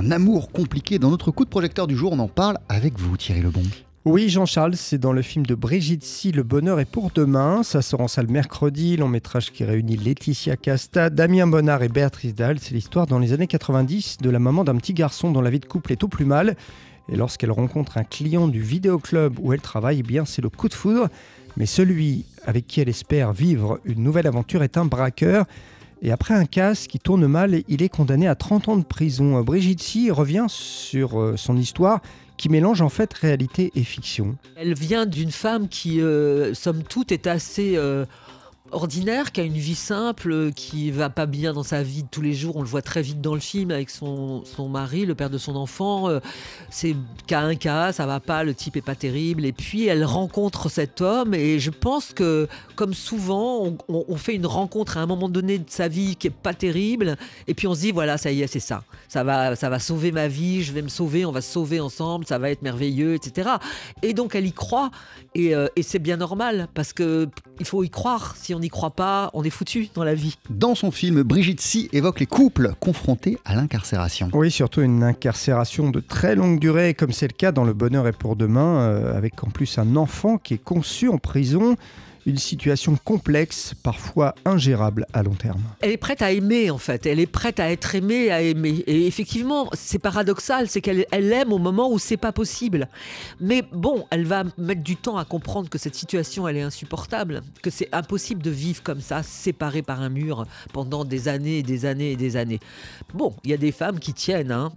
un amour compliqué. Dans notre coup de projecteur du jour, on en parle avec vous, Thierry Lebon. Oui, Jean-Charles, c'est dans le film de Brigitte Sy, Le Bonheur est pour demain. Ça sort en salle mercredi, long métrage qui réunit Laetitia Casta, Damien Bonnard et Béatrice Dalle. C'est l'histoire dans les années 90 de la maman d'un petit garçon dont la vie de couple est au plus mal. Et lorsqu'elle rencontre un client du vidéoclub où elle travaille, eh bien c'est le coup de foudre. Mais celui avec qui elle espère vivre une nouvelle aventure est un braqueur. Et après un casse qui tourne mal, il est condamné à 30 ans de prison. Brigitte Sy revient sur son histoire qui mélange en fait réalité et fiction. Elle vient d'une femme qui, somme toute, est assez ordinaire, qui a une vie simple, qui va pas bien dans sa vie de tous les jours. On le voit très vite dans le film avec son mari, le père de son enfant. C'est qu'à un cas, ça va pas, le type est pas terrible. Et puis elle rencontre cet homme et je pense que, comme souvent, on fait une rencontre à un moment donné de sa vie qui est pas terrible et puis on se dit voilà, ça y est, c'est ça. Ça va sauver ma vie, je vais me sauver, on va se sauver ensemble, ça va être merveilleux, etc. Et donc elle y croit et c'est bien normal parce que il faut y croire. Si on n'y croit pas, on est foutu dans la vie. Dans son film, Brigitte Sy évoque les couples confrontés à l'incarcération. Oui, surtout une incarcération de très longue durée, comme c'est le cas dans Le Bonheur est pour demain, avec en plus un enfant qui est conçu en prison. Une situation complexe, parfois ingérable à long terme. Elle est prête à aimer en fait, elle est prête à être aimée, à aimer. Et effectivement, c'est paradoxal, c'est qu'elle aime au moment où c'est pas possible. Mais bon, elle va mettre du temps à comprendre que cette situation, elle est insupportable, que c'est impossible de vivre comme ça, séparée par un mur pendant des années et des années et des années. Bon, il y a des femmes qui tiennent, hein.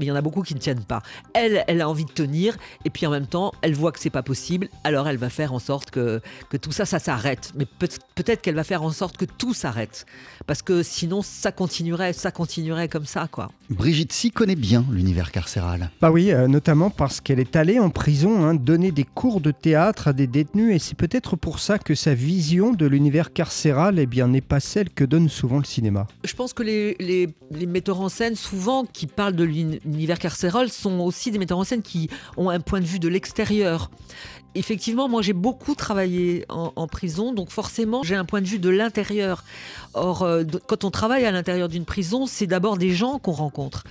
Mais il y en a beaucoup qui ne tiennent pas. Elle a envie de tenir, et puis en même temps, elle voit que c'est pas possible, alors elle va faire en sorte que tout ça s'arrête. Mais peut-être qu'elle va faire en sorte que tout s'arrête. Parce que sinon, ça continuerait comme ça, quoi. Brigitte Sy connaît bien l'univers carcéral. Bah oui, notamment parce qu'elle est allée en prison, donner des cours de théâtre à des détenus, et c'est peut-être pour ça que sa vision de l'univers carcéral, eh bien, n'est pas celle que donne souvent le cinéma. Je pense que les metteurs en scène, souvent, qui parlent de l'univers carcéral sont aussi des metteurs en scène qui ont un point de vue de l'extérieur. Effectivement, moi j'ai beaucoup travaillé en prison, donc forcément j'ai un point de vue de l'intérieur. Or, quand on travaille à l'intérieur d'une prison, c'est d'abord des gens qu'on rencontre.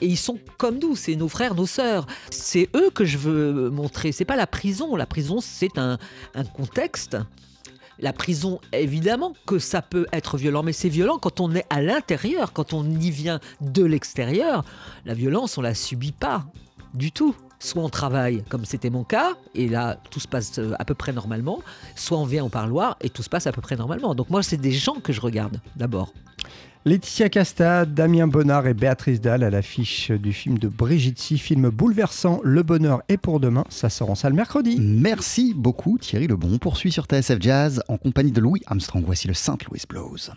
Et ils sont comme nous, c'est nos frères, nos sœurs. C'est eux que je veux montrer, c'est pas la prison. La prison, c'est un contexte. La prison, évidemment que ça peut être violent, mais c'est violent quand on est à l'intérieur, quand on y vient de l'extérieur. La violence, on la subit pas du tout. Soit on travaille, comme c'était mon cas, et là, tout se passe à peu près normalement. Soit on vient au parloir et tout se passe à peu près normalement. Donc moi, c'est des gens que je regarde, d'abord. Laetitia Casta, Damien Bonnard et Béatrice Dalle à l'affiche du film de Brigitte Sy, film bouleversant, Le Bonheur est pour demain, ça sort en salle mercredi. Merci beaucoup Thierry Lebon. On poursuit sur TSF Jazz en compagnie de Louis Armstrong. Voici le Saint-Louis Blues.